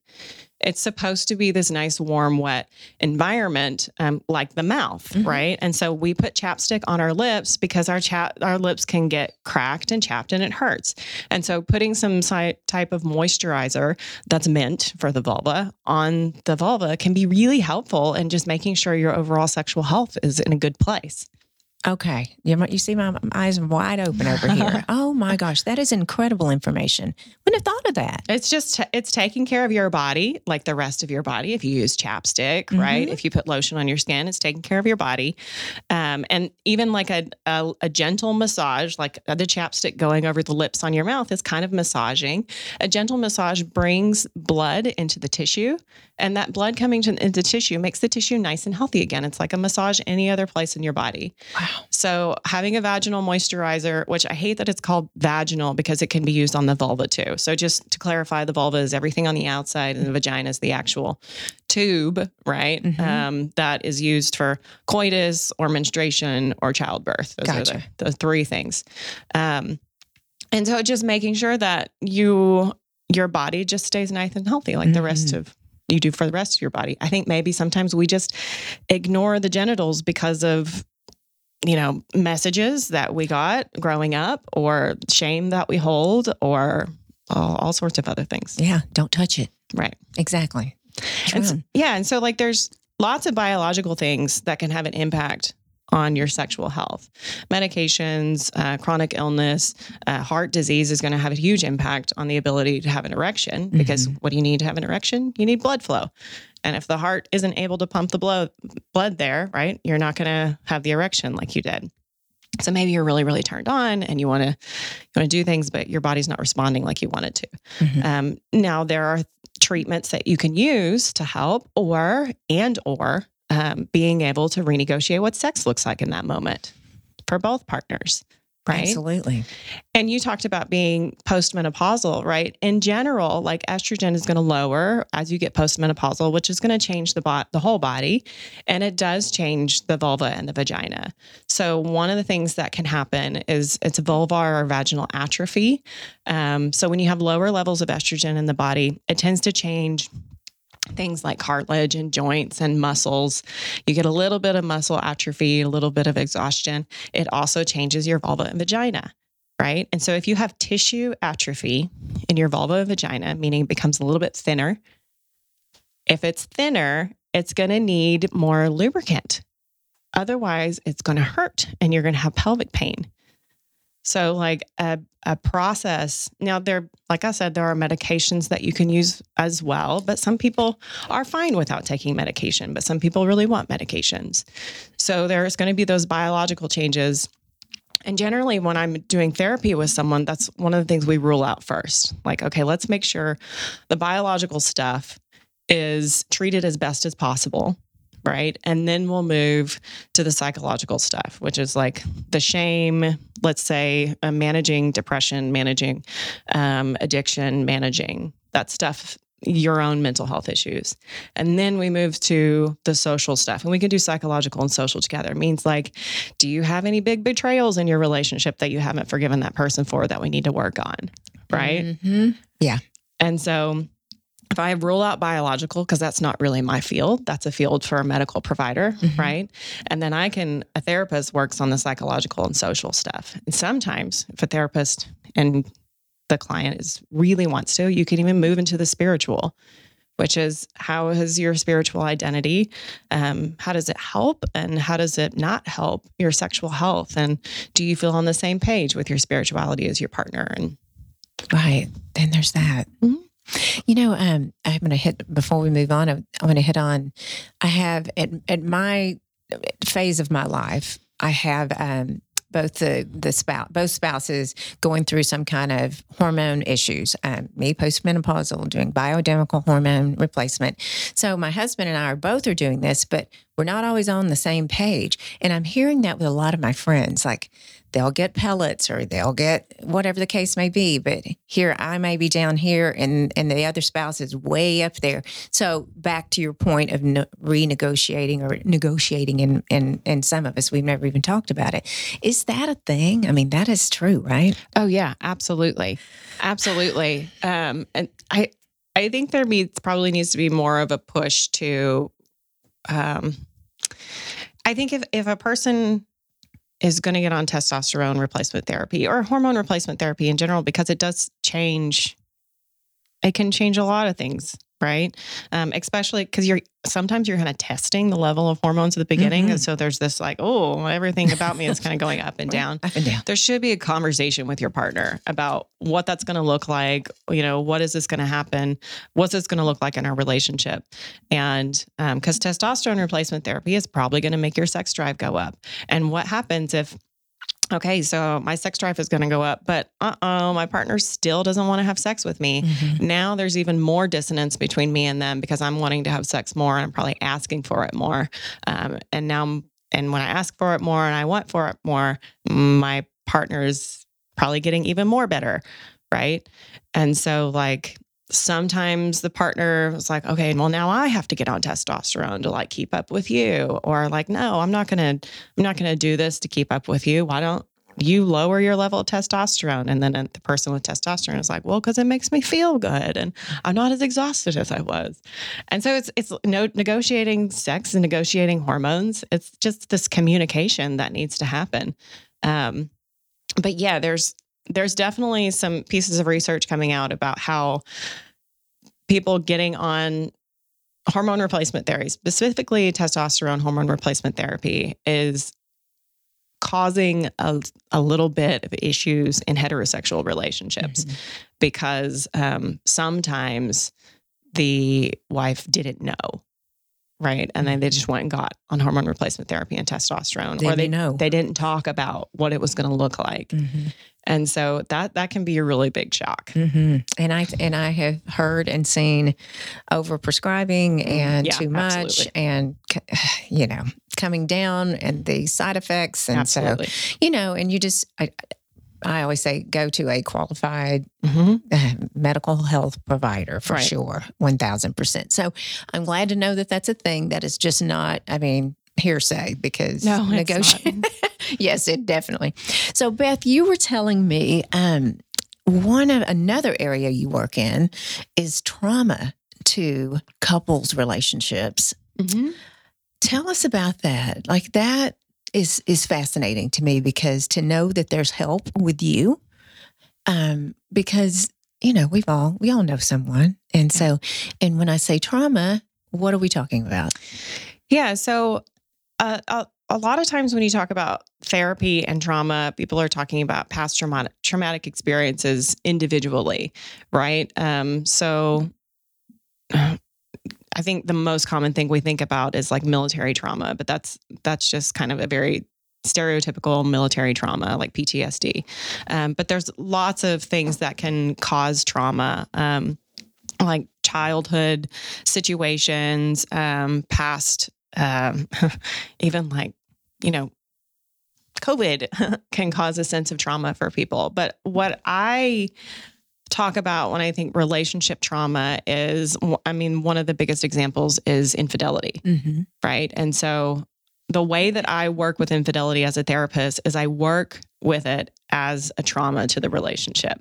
It's supposed to be this nice, warm, wet environment, um, like the mouth, mm-hmm. right? And so we put chapstick on our lips because our cha- our lips can get cracked and chapped and it hurts. And so putting some si- type of moisturizer that's meant for the vulva on the vulva can be really helpful in just making sure your overall sexual health is in a good place. Okay. You, you see my eyes wide open over here. Oh my gosh. That is incredible information. Wouldn't have thought of that. It's just, it's taking care of your body, like the rest of your body. If you use chapstick, mm-hmm. right? If you put lotion on your skin, it's taking care of your body. Um, and even like a, a, a gentle massage, like the chapstick going over the lips on your mouth is kind of massaging. A gentle massage brings blood into the tissue, and that blood coming to, into the tissue makes the tissue nice and healthy again. It's like a massage any other place in your body. Wow. So having a vaginal moisturizer, which I hate that it's called vaginal because it can be used on the vulva too. So just to clarify, the vulva is everything on the outside and the vagina is the actual tube, right? Mm-hmm. Um, that is used for coitus or menstruation or childbirth. Those gotcha. Are the, the three things. Um, and so just making sure that you, your body just stays nice and healthy like mm-hmm. the rest of you do for the rest of your body. I think maybe sometimes we just ignore the genitals because of, you know, messages that we got growing up, or shame that we hold, or all, all sorts of other things. Yeah. Don't touch it. Right. Exactly. And so, yeah. And so like there's lots of biological things that can have an impact on your sexual health. Medications, uh, chronic illness, uh, heart disease is going to have a huge impact on the ability to have an erection, because mm-hmm. what do you need to have an erection? You need blood flow. And if the heart isn't able to pump the blood blood there, right, you're not going to have the erection like you did. So maybe you're really, really turned on and you want to you want to do things, but your body's not responding like you want it to. Mm-hmm. Um, now there are treatments that you can use to help, or and or um, being able to renegotiate what sex looks like in that moment for both partners. Right. Absolutely. And you talked about being postmenopausal, right? In general, like estrogen is going to lower as you get postmenopausal, which is going to change the bo- the whole body. And it does change the vulva and the vagina. So one of the things that can happen is it's vulvar or vaginal atrophy. Um, so when you have lower levels of estrogen in the body, it tends to change things like cartilage and joints and muscles. You get a little bit of muscle atrophy, a little bit of exhaustion. It also changes your vulva and vagina, right? And so if you have tissue atrophy in your vulva and vagina, meaning it becomes a little bit thinner, if it's thinner, it's going to need more lubricant. Otherwise, it's going to hurt and you're going to have pelvic pain. So like a, a process, now there, like I said, there are medications that you can use as well, but some people are fine without taking medication, but some people really want medications. So there's going to be those biological changes. And generally when I'm doing therapy with someone, that's one of the things we rule out first. Like, okay, let's make sure the biological stuff is treated as best as possible. Right. And then we'll move to the psychological stuff, which is like the shame, let's say uh, managing depression, managing um, addiction, managing that stuff, your own mental health issues. And then we move to the social stuff, and we can do psychological and social together. It means like, do you have any big betrayals in your relationship that you haven't forgiven that person for that we need to work on? Right. Mm-hmm. Yeah. And so if I rule out biological, because that's not really my field, that's a field for a medical provider, mm-hmm. right? And then I can, a therapist works on the psychological and social stuff. And sometimes if a therapist and the client is really wants to, you can even move into the spiritual, which is how is your spiritual identity? Um, how does it help? And how does it not help your sexual health? And do you feel on the same page with your spirituality as your partner? And right. Then there's that. Mm-hmm. You know, um, I'm going to hit, before we move on, I'm, I'm going to hit on, I have at, at my phase of my life, I have um, both the, the spouse, both spouses going through some kind of hormone issues, um, me postmenopausal, doing bioidentical hormone replacement. So my husband and I are both are doing this, but we're not always on the same page. And I'm hearing that with a lot of my friends, like, they'll get pellets or they'll get whatever the case may be. But here I may be down here and, and the other spouse is way up there. So back to your point of no, renegotiating or negotiating in, in, in some of us, we've never even talked about it. Is that a thing? I mean, that is true, right? Oh yeah, absolutely. Absolutely. Um, and I, I think there needs, probably needs to be more of a push to, um, I think if, if a person is going to get on testosterone replacement therapy or hormone replacement therapy in general, because it does change. It can change a lot of things, right? Um, especially because you're sometimes you're kind of testing the level of hormones at the beginning. Mm-hmm. And so there's this like, oh, everything about me is kind of going up and down. Up and down. There should be a conversation with your partner about what that's going to look like. You know, what is this going to happen? What's this going to look like in our relationship? And um, because testosterone replacement therapy is probably going to make your sex drive go up. And what happens if, okay, so my sex drive is going to go up, but uh-oh, my partner still doesn't want to have sex with me. Mm-hmm. Now there's even more dissonance between me and them because I'm wanting to have sex more and I'm probably asking for it more. Um, and now, I'm, and when I ask for it more and I want for it more, my partner is probably getting even more better, right? And so like sometimes the partner was like, okay, well now I have to get on testosterone to like keep up with you, or like, no, I'm not going to, I'm not going to do this to keep up with you. Why don't, you lower your level of testosterone. And then the person with testosterone is like, well, because it makes me feel good and I'm not as exhausted as I was. And so it's it's no, negotiating sex and negotiating hormones. It's just this communication that needs to happen. Um, but yeah, there's there's definitely some pieces of research coming out about how people getting on hormone replacement therapy, specifically testosterone hormone replacement therapy, is causing a, a little bit of issues in heterosexual relationships mm-hmm. because um, sometimes the wife didn't know, right? And mm-hmm. then they just went and got on hormone replacement therapy and testosterone, they or they know they didn't talk about what it was going to look like, mm-hmm. and so that that can be a really big shock. Mm-hmm. And I and I have heard and seen overprescribing and yeah, too much, absolutely. And you know. Coming down and the side effects. And Absolutely. So, you know, and you just, I, I always say go to a qualified mm-hmm. medical health provider for right. sure. one thousand percent. So I'm glad to know that that's a thing that is just not, I mean, hearsay because no, negotiation. Yes, it definitely. So Beth, you were telling me, um, one of another area you work in is trauma to couples relationships. Mm-hmm. Tell us about that. Like that is is fascinating to me because to know that there's help with you, um, because you know we've all we all know someone, and so and when I say trauma, what are we talking about? Yeah, so uh, a, a lot of times when you talk about therapy and trauma, people are talking about past traumatic traumatic experiences individually, right? Um, so. Uh, I think the most common thing we think about is like military trauma, but that's that's just kind of a very stereotypical military trauma, like P T S D. Um, but there's lots of things that can cause trauma, um, like childhood situations, um, past, um, even like, you know, COVID can cause a sense of trauma for people. But what I talk about when I think relationship trauma is, I mean, one of the biggest examples is infidelity, mm-hmm. right? And so the way that I work with infidelity as a therapist is I work with it as a trauma to the relationship.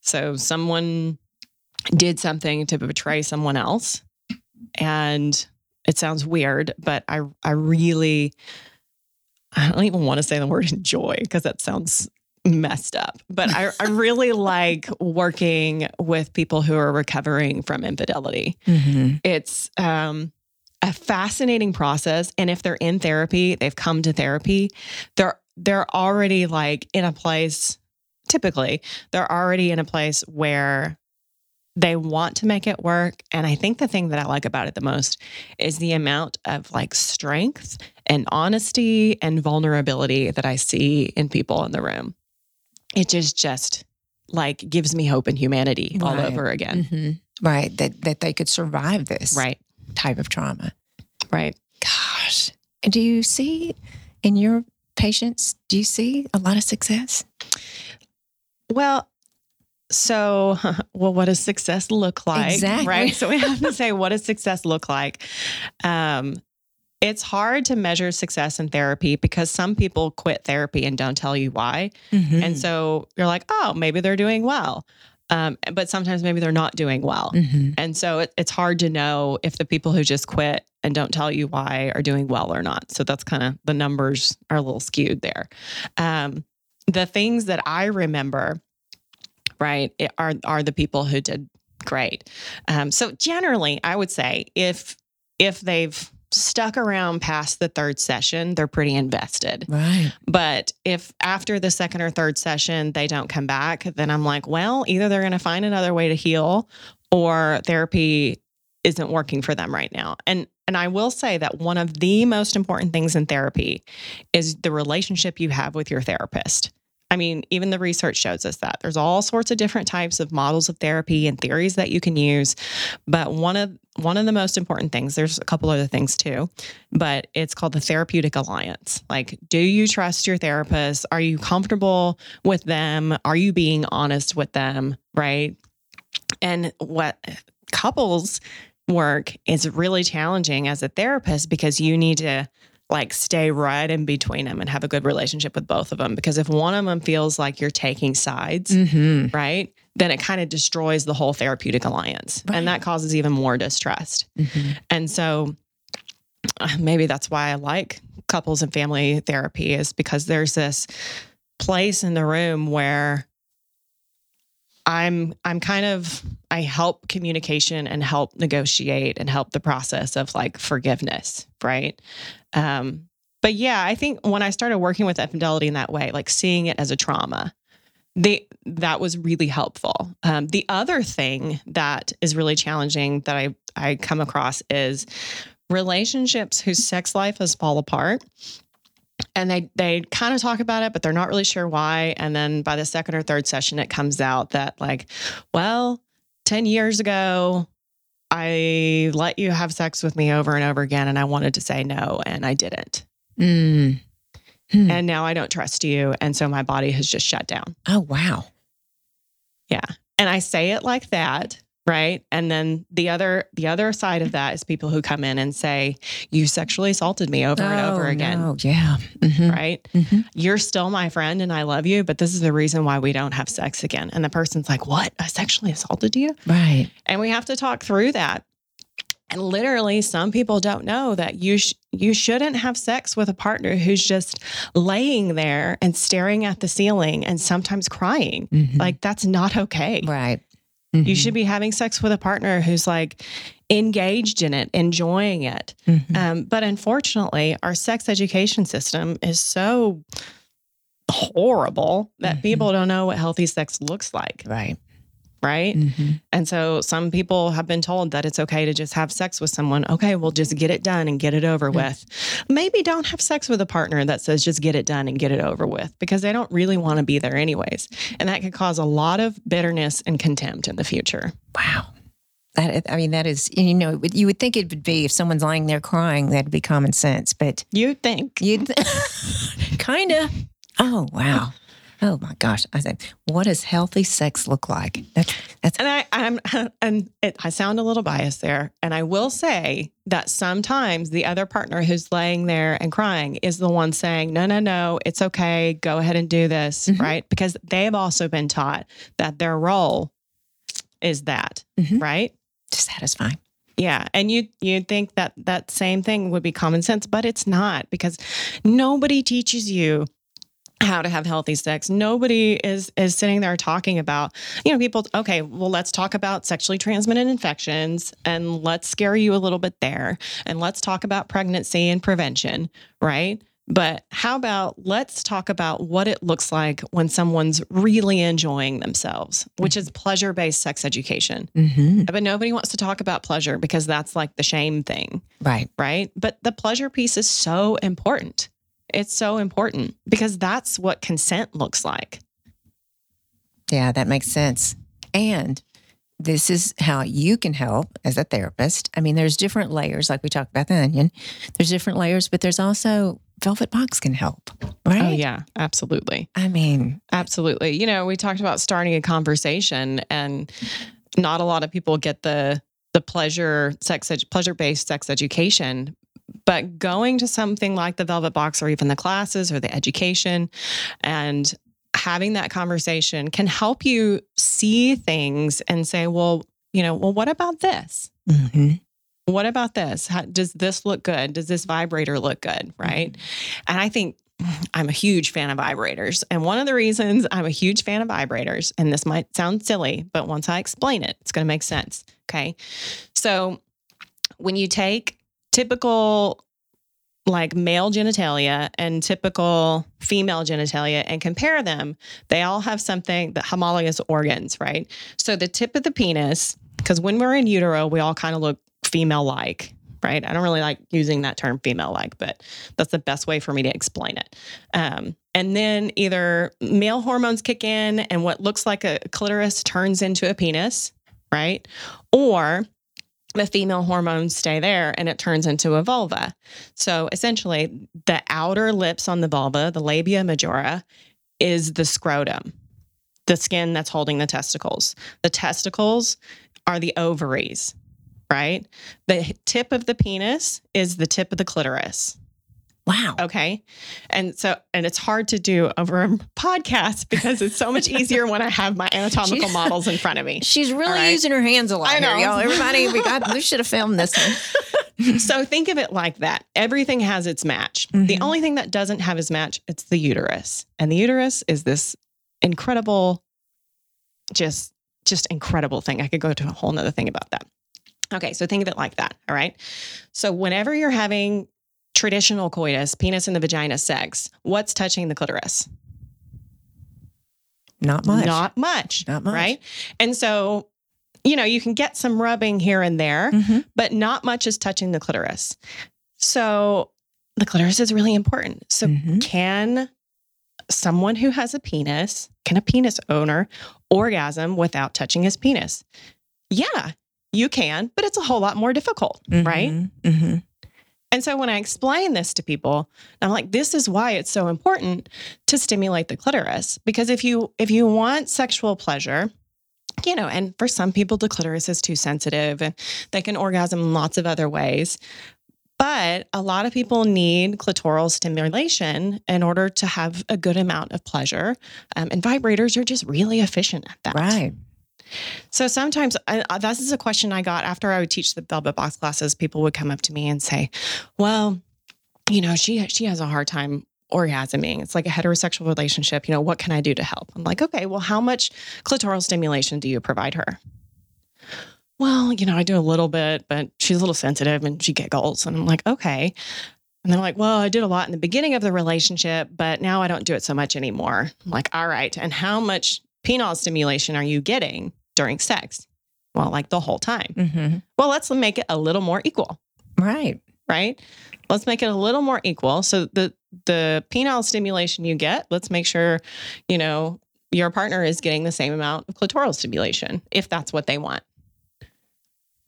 So someone did something to betray someone else, and it sounds weird, but I, I really, I don't even want to say the word enjoy because that sounds messed up. But I, I really like working with people who are recovering from infidelity. Mm-hmm. It's um, a fascinating process. And if they're in therapy, they've come to therapy, they're, they're already like in a place, typically, they're already in a place where they want to make it work. And I think the thing that I like about it the most is the amount of like strength and honesty and vulnerability that I see in people in the room. It just, just like gives me hope and humanity all right. over again. Mm-hmm. Right. That, that they could survive this right. type of trauma. Right. Gosh. And do you see in your patients, do you see a lot of success? Well, so, well, what does success look like? Exactly. Right. So we have to say, what does success look like? Um, It's hard to measure success in therapy because some people quit therapy and don't tell you why. Mm-hmm. And so you're like, oh, maybe they're doing well. Um, but sometimes maybe they're not doing well. Mm-hmm. And so it, it's hard to know if the people who just quit and don't tell you why are doing well or not. So that's kind of the numbers are a little skewed there. Um, the things that I remember, right, it are, are the people who did great. Um, so generally, I would say if if they've stuck around past the third session, they're pretty invested. Right. But if after the second or third session, they don't come back, then I'm like, well, either they're going to find another way to heal or therapy isn't working for them right now. And, and I will say that one of the most important things in therapy is the relationship you have with your therapist. I mean, even the research shows us that there's all sorts of different types of models of therapy and theories that you can use. But one of one of the most important things, there's a couple other things too, but it's called the therapeutic alliance. Like, do you trust your therapist? Are you comfortable with them? Are you being honest with them? Right. And what couples work is really challenging as a therapist because you need to like stay right in between them and have a good relationship with both of them. Because if one of them feels like you're taking sides, mm-hmm. right, then it kind of destroys the whole therapeutic alliance. Right. And that causes even more distrust. Mm-hmm. And so maybe that's why I like couples and family therapy, is because there's this place in the room where I'm I'm kind of, I help communication and help negotiate and help the process of like forgiveness, right? Um, but yeah, I think when I started working with infidelity in that way, like seeing it as a trauma, they, that was really helpful. Um, the other thing that is really challenging that I, I come across is relationships whose sex life has fallen apart. And they, they kind of talk about it, but they're not really sure why. And then by the second or third session, it comes out that like, well, ten years ago, I let you have sex with me over and over again. And I wanted to say no, and I didn't. Mm. Hmm. And now I don't trust you. And so my body has just shut down. Oh, wow. Yeah. And I say it like that. Right. And then the other, the other side of that is people who come in and say, you sexually assaulted me over oh, and over again. Oh, no. Yeah. Mm-hmm. Right. Mm-hmm. You're still my friend and I love you, but this is the reason why we don't have sex again. And the person's like, what? I sexually assaulted you? Right. And we have to talk through that. And literally some people don't know that you, sh- you shouldn't have sex with a partner who's just laying there and staring at the ceiling and sometimes crying. Mm-hmm. Like that's not okay. Right. Mm-hmm. You should be having sex with a partner who's like engaged in it, enjoying it. Mm-hmm. Um, but unfortunately, our sex education system is so horrible that mm-hmm. people don't know what healthy sex looks like. Right. Right. Mm-hmm. And so some people have been told that it's okay to just have sex with someone. Okay, well, just get it done and get it over mm-hmm. with. Maybe don't have sex with a partner that says just get it done and get it over with, because they don't really want to be there anyways. And that could cause a lot of bitterness and contempt in the future. Wow. That, I mean, that is, you know, you would think it would be if someone's lying there crying, that'd be common sense. But you'd think. You'd th- kind of. Oh, wow. Oh my gosh! I said, "What does healthy sex look like?" That's, that's and I, I'm, and it, I sound a little biased there, and I will say that sometimes the other partner who's laying there and crying is the one saying, "No, no, no, it's okay. Go ahead and do this," mm-hmm. right? Because they've also been taught that their role is that, mm-hmm. right? To satisfy. Yeah. And you, you'd think that that same thing would be common sense, but it's not, because nobody teaches you how to have healthy sex. Nobody is is sitting there talking about, you know, people, okay, well, let's talk about sexually transmitted infections and let's scare you a little bit there. And let's talk about pregnancy and prevention, right? But how about let's talk about what it looks like when someone's really enjoying themselves, which is pleasure-based sex education. Mm-hmm. But nobody wants to talk about pleasure because that's like the shame thing. Right. Right. But the pleasure piece is so important. It's so important because that's what consent looks like. Yeah, that makes sense. And this is how you can help as a therapist. I mean, there's different layers, like we talked about the onion. There's different layers, but there's also Velvet Box can help, right? Oh, yeah, absolutely. I mean, absolutely. You know, we talked about starting a conversation, and not a lot of people get the the pleasure sex edu- pleasure-based sex education. But going to something like the Velvet Box or even the classes or the education and having that conversation can help you see things and say, well, you know, well, what about this? Mm-hmm. What about this? How, does this look good? Does this vibrator look good? Right. Mm-hmm. And I think I'm a huge fan of vibrators. And one of the reasons I'm a huge fan of vibrators, and this might sound silly, but once I explain it, it's going to make sense. Okay. So when you take typical like male genitalia and typical female genitalia and compare them, they all have something, the homologous organs, right? So the tip of the penis, because when we're in utero, we all kind of look female-like, right? I don't really like using that term female-like, but that's the best way for me to explain it. Um, and then either male hormones kick in and what looks like a clitoris turns into a penis, right? Or the female hormones stay there and it turns into a vulva. So essentially the outer lips on the vulva, the labia majora, is the scrotum, the skin that's holding the testicles. The testicles are the ovaries, right? The tip of the penis is the tip of the clitoris. Wow. Okay. And so, and it's hard to do over a podcast because it's so much easier when I have my anatomical she, models in front of me. She's really right? using her hands a lot. I know. Here, y'all. Everybody, we got, we should have filmed this one. So think of it like that. Everything has its match. Mm-hmm. The only thing that doesn't have its match, it's the uterus. And the uterus is this incredible, just, just incredible thing. I could go to a whole nother thing about that. Okay. So think of it like that. All right. So whenever you're having traditional coitus, penis in the vagina sex, what's touching the clitoris? Not much. Not much. Not much. Right? And so, you know, you can get some rubbing here and there, mm-hmm. but not much is touching the clitoris. So the clitoris is really important. So mm-hmm. can someone who has a penis, can a penis owner orgasm without touching his penis? Yeah, you can, but it's a whole lot more difficult, mm-hmm. right? Mm-hmm. And so when I explain this to people, I'm like, this is why it's so important to stimulate the clitoris. Because if you if you want sexual pleasure, you know, and for some people, the clitoris is too sensitive and they can orgasm in lots of other ways. But a lot of people need clitoral stimulation in order to have a good amount of pleasure. Um, and vibrators are just really efficient at that. Right. So sometimes, uh, this is a question I got after I would teach the Velvet Box classes. People would come up to me and say, well, you know, she, she has a hard time orgasming. It's like a heterosexual relationship. You know, what can I do to help? I'm like, okay, well, how much clitoral stimulation do you provide her? Well, you know, I do a little bit, but she's a little sensitive and she giggles. And I'm like, okay. And they're like, well, I did a lot in the beginning of the relationship, but now I don't do it so much anymore. I'm like, all right. And how much penile stimulation are you getting during sex? Well, like the whole time. Mm-hmm. Well, let's make it a little more equal. Right. Right. Let's make it a little more equal. So the, the penile stimulation you get, let's make sure, you know, your partner is getting the same amount of clitoral stimulation if that's what they want.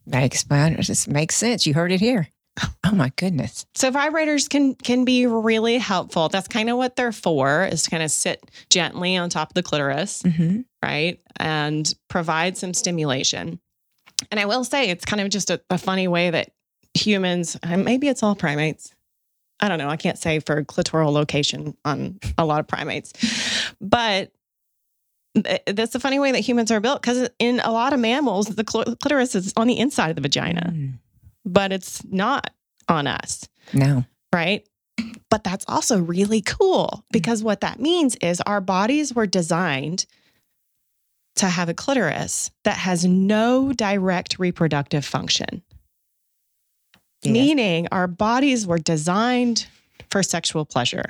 Makes, this makes sense. You heard it here. Oh my goodness. So vibrators can, can be really helpful. That's kind of what they're for, is to kind of sit gently on top of the clitoris, mm-hmm. right? And provide some stimulation. And I will say it's kind of just a, a funny way that humans, and maybe it's all primates. I don't know. I can't say for clitoral location on a lot of primates, but that's the funny way that humans are built. Because in a lot of mammals, the clitoris is on the inside of the vagina. Mm. But it's not on us. No. Right? But that's also really cool, because what that means is our bodies were designed to have a clitoris that has no direct reproductive function. Yeah. Meaning our bodies were designed for sexual pleasure.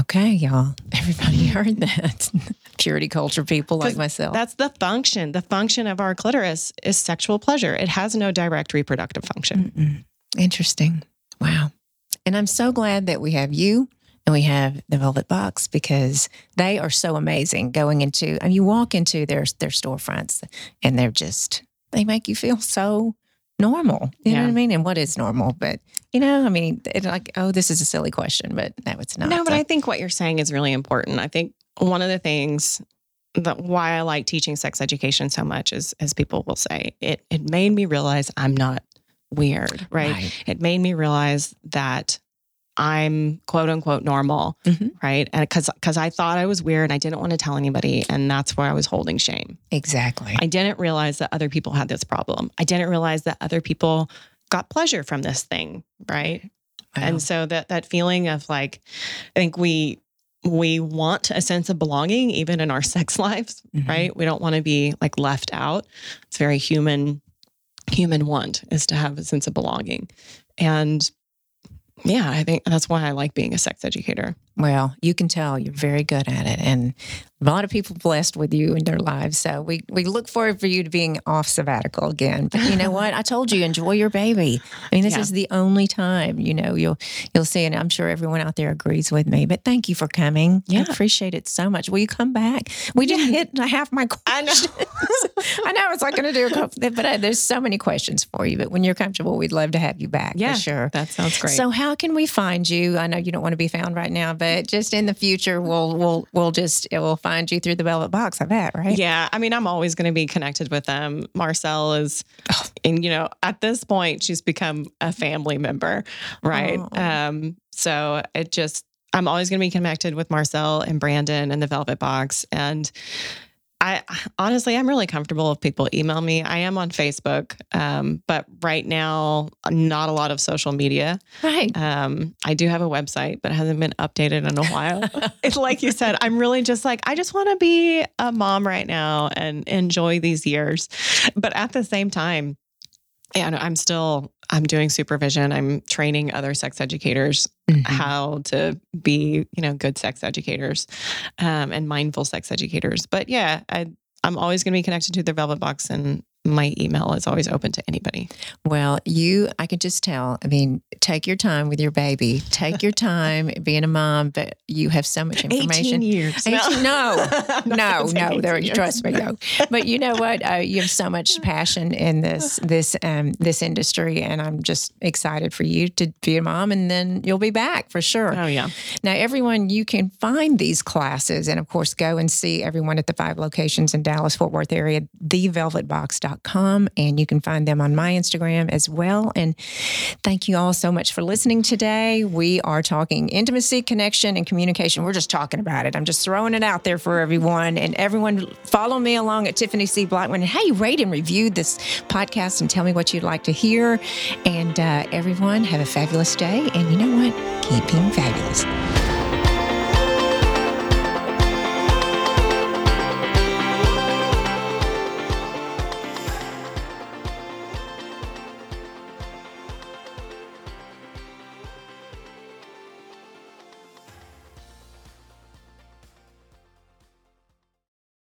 Okay, y'all. Everybody heard that. Purity culture people like myself. That's the function. The function of our clitoris is sexual pleasure. It has no direct reproductive function. Mm-mm. Interesting. Wow. And I'm so glad that we have you and we have the Velvet Box, because they are so amazing going into, I mean, you walk into their, their storefronts and they're just, they make you feel so normal. You yeah. know what I mean? And what is normal? But, you know, I mean, it's like, oh, this is a silly question, but no, it's not. No, but so. I think what you're saying is really important. I think one of the things that why I like teaching sex education so much is, as people will say, it it made me realize I'm not weird, right? right. It made me realize that I'm quote unquote normal, mm-hmm. right? And because because I thought I was weird and I didn't want to tell anybody, and that's where I was holding shame. Exactly. I didn't realize that other people had this problem. I didn't realize that other people got pleasure from this thing, right? Wow. And so that that feeling of like, I think we we want a sense of belonging even in our sex lives, mm-hmm. right? We don't want to be like left out. It's very human. Human want is to have a sense of belonging, and yeah, I think that's why I like being a sex educator. Well, you can tell you're very good at it, and a lot of people blessed with you in their lives. So we, we look forward for you to being off sabbatical again. But you know what? I told you, enjoy your baby. I mean, this yeah. is the only time, you know, you'll you'll see, and I'm sure everyone out there agrees with me. But thank you for coming. Yeah. I appreciate it so much. Will you come back? We yeah. didn't hit half my questions. I know, I know it's not going to do a couple, but I, there's so many questions for you. But when you're comfortable, we'd love to have you back. Yeah, for sure. That sounds great. So how can we find you? I know you don't want to be found right now, but but just in the future, we'll we'll we'll just we'll find you through the Velvet Box. I bet, right? Yeah, I mean, I'm always going to be connected with them. Marcel is, and you know, at this point, she's become a family member, right? Oh. Um, so it just, I'm always going to be connected with Marcel and Brandon and the Velvet Box. And I honestly, I'm really comfortable if people email me. I am on Facebook, um, but right now, not a lot of social media. Right. Um, I do have a website, but it hasn't been updated in a while. It's like you said, I'm really just like, I just want to be a mom right now and enjoy these years. But at the same time, and I'm still, I'm doing supervision. I'm training other sex educators mm-hmm. how to be, you know, good sex educators, um, and mindful sex educators. But yeah, I, I'm always going to be connected to the Velvet Box, and my email is always open to anybody. Well, you, I could just tell, I mean, take your time with your baby, take your time being a mom, but you have so much information. eighteen years. eighteen, no, no, no, there, trust me, no. But you know what? Uh, you have so much passion in this, this, um, this industry, and I'm just excited for you to be a mom, and then you'll be back for sure. Oh yeah. Now everyone, you can find these classes, and of course, go and see everyone at the five locations in Dallas, Fort Worth area, the velvet box dot com. And you can find them on my Instagram as well. And thank you all so much for listening today. We are talking intimacy, connection, and communication. We're just talking about it. I'm just throwing it out there for everyone. And everyone, follow me along at Tiffany C. Blackman. And hey, rate and review this podcast and tell me what you'd like to hear. And uh, everyone, have a fabulous day. And you know what? Keep being fabulous.